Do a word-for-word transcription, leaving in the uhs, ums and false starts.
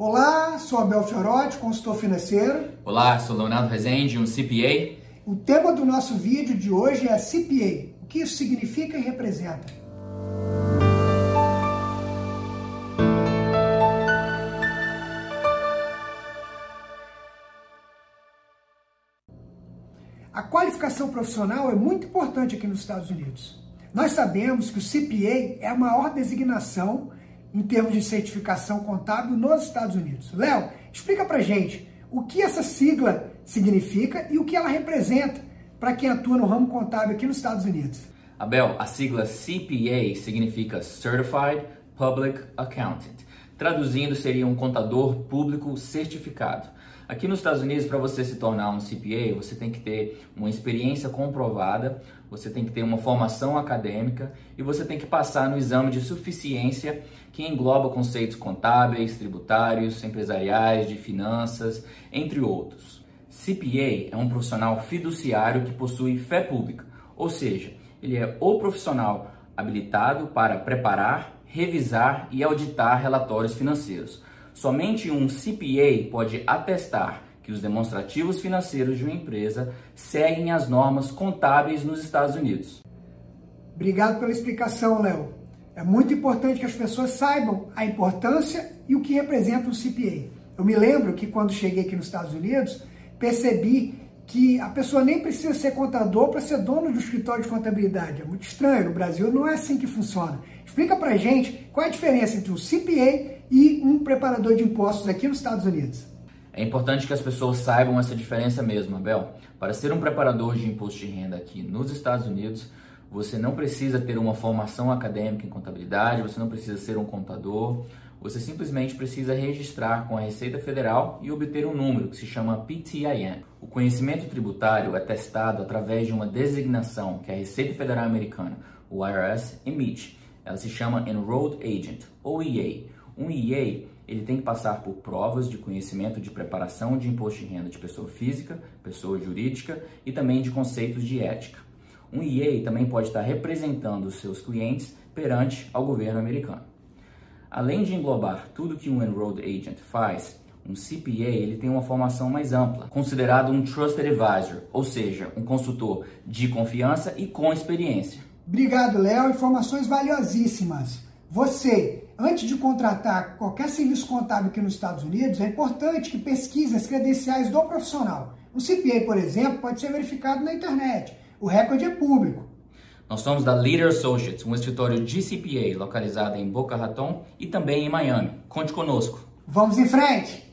Olá, sou Abel Fiorotti, consultor financeiro. Olá, sou Leonardo Rezende, um C P A. O tema do nosso vídeo de hoje é a C P A, o que isso significa e representa. A qualificação profissional é muito importante aqui nos Estados Unidos. Nós sabemos que o C P A é a maior designação em termos de certificação contábil nos Estados Unidos. Léo, explica pra gente o que essa sigla significa e o que ela representa para quem atua no ramo contábil aqui nos Estados Unidos. Abel, a sigla C P A significa Certified Public Accountant. Traduzindo, seria um contador público certificado. Aqui nos Estados Unidos, para você se tornar um C P A, você tem que ter uma experiência comprovada, você tem que ter uma formação acadêmica e você tem que passar no exame de suficiência, que engloba conceitos contábeis, tributários, empresariais, de finanças, entre outros. C P A é um profissional fiduciário que possui fé pública, ou seja, ele é o profissional habilitado para preparar, revisar e auditar relatórios financeiros. Somente um C P A pode atestar que os demonstrativos financeiros de uma empresa seguem as normas contábeis nos Estados Unidos. Obrigado pela explicação, Léo. É muito importante que as pessoas saibam a importância e o que representa um C P A. Eu me lembro que quando cheguei aqui nos Estados Unidos, percebi que a pessoa nem precisa ser contador para ser dono do escritório de contabilidade. É muito estranho, no Brasil não é assim que funciona. Explica pra gente qual é a diferença entre um C P A e um preparador de impostos aqui nos Estados Unidos. É importante que as pessoas saibam essa diferença mesmo, Abel. Para ser um preparador de imposto de renda aqui nos Estados Unidos, você não precisa ter uma formação acadêmica em contabilidade, você não precisa ser um contador, você simplesmente precisa registrar com a Receita Federal e obter um número que se chama P T I N. O conhecimento tributário é testado através de uma designação que a Receita Federal Americana, o I R S, emite. Ela se chama Enrolled Agent, ou E A. Um E A, ele tem que passar por provas de conhecimento de preparação de imposto de renda de pessoa física, pessoa jurídica e também de conceitos de ética. Um E A também pode estar representando os seus clientes perante ao governo americano. Além de englobar tudo que um Enrolled Agent faz, um C P A ele tem uma formação mais ampla, considerado um Trusted Advisor, ou seja, um consultor de confiança e com experiência. Obrigado, Léo. Informações valiosíssimas. Você, antes de contratar qualquer serviço contábil aqui nos Estados Unidos, é importante que pesquise as credenciais do profissional. Um C P A, por exemplo, pode ser verificado na internet. O recorde é público. Nós somos da Leader Associates, um escritório G C P A localizado em Boca Raton e também em Miami. Conte conosco. Vamos em frente!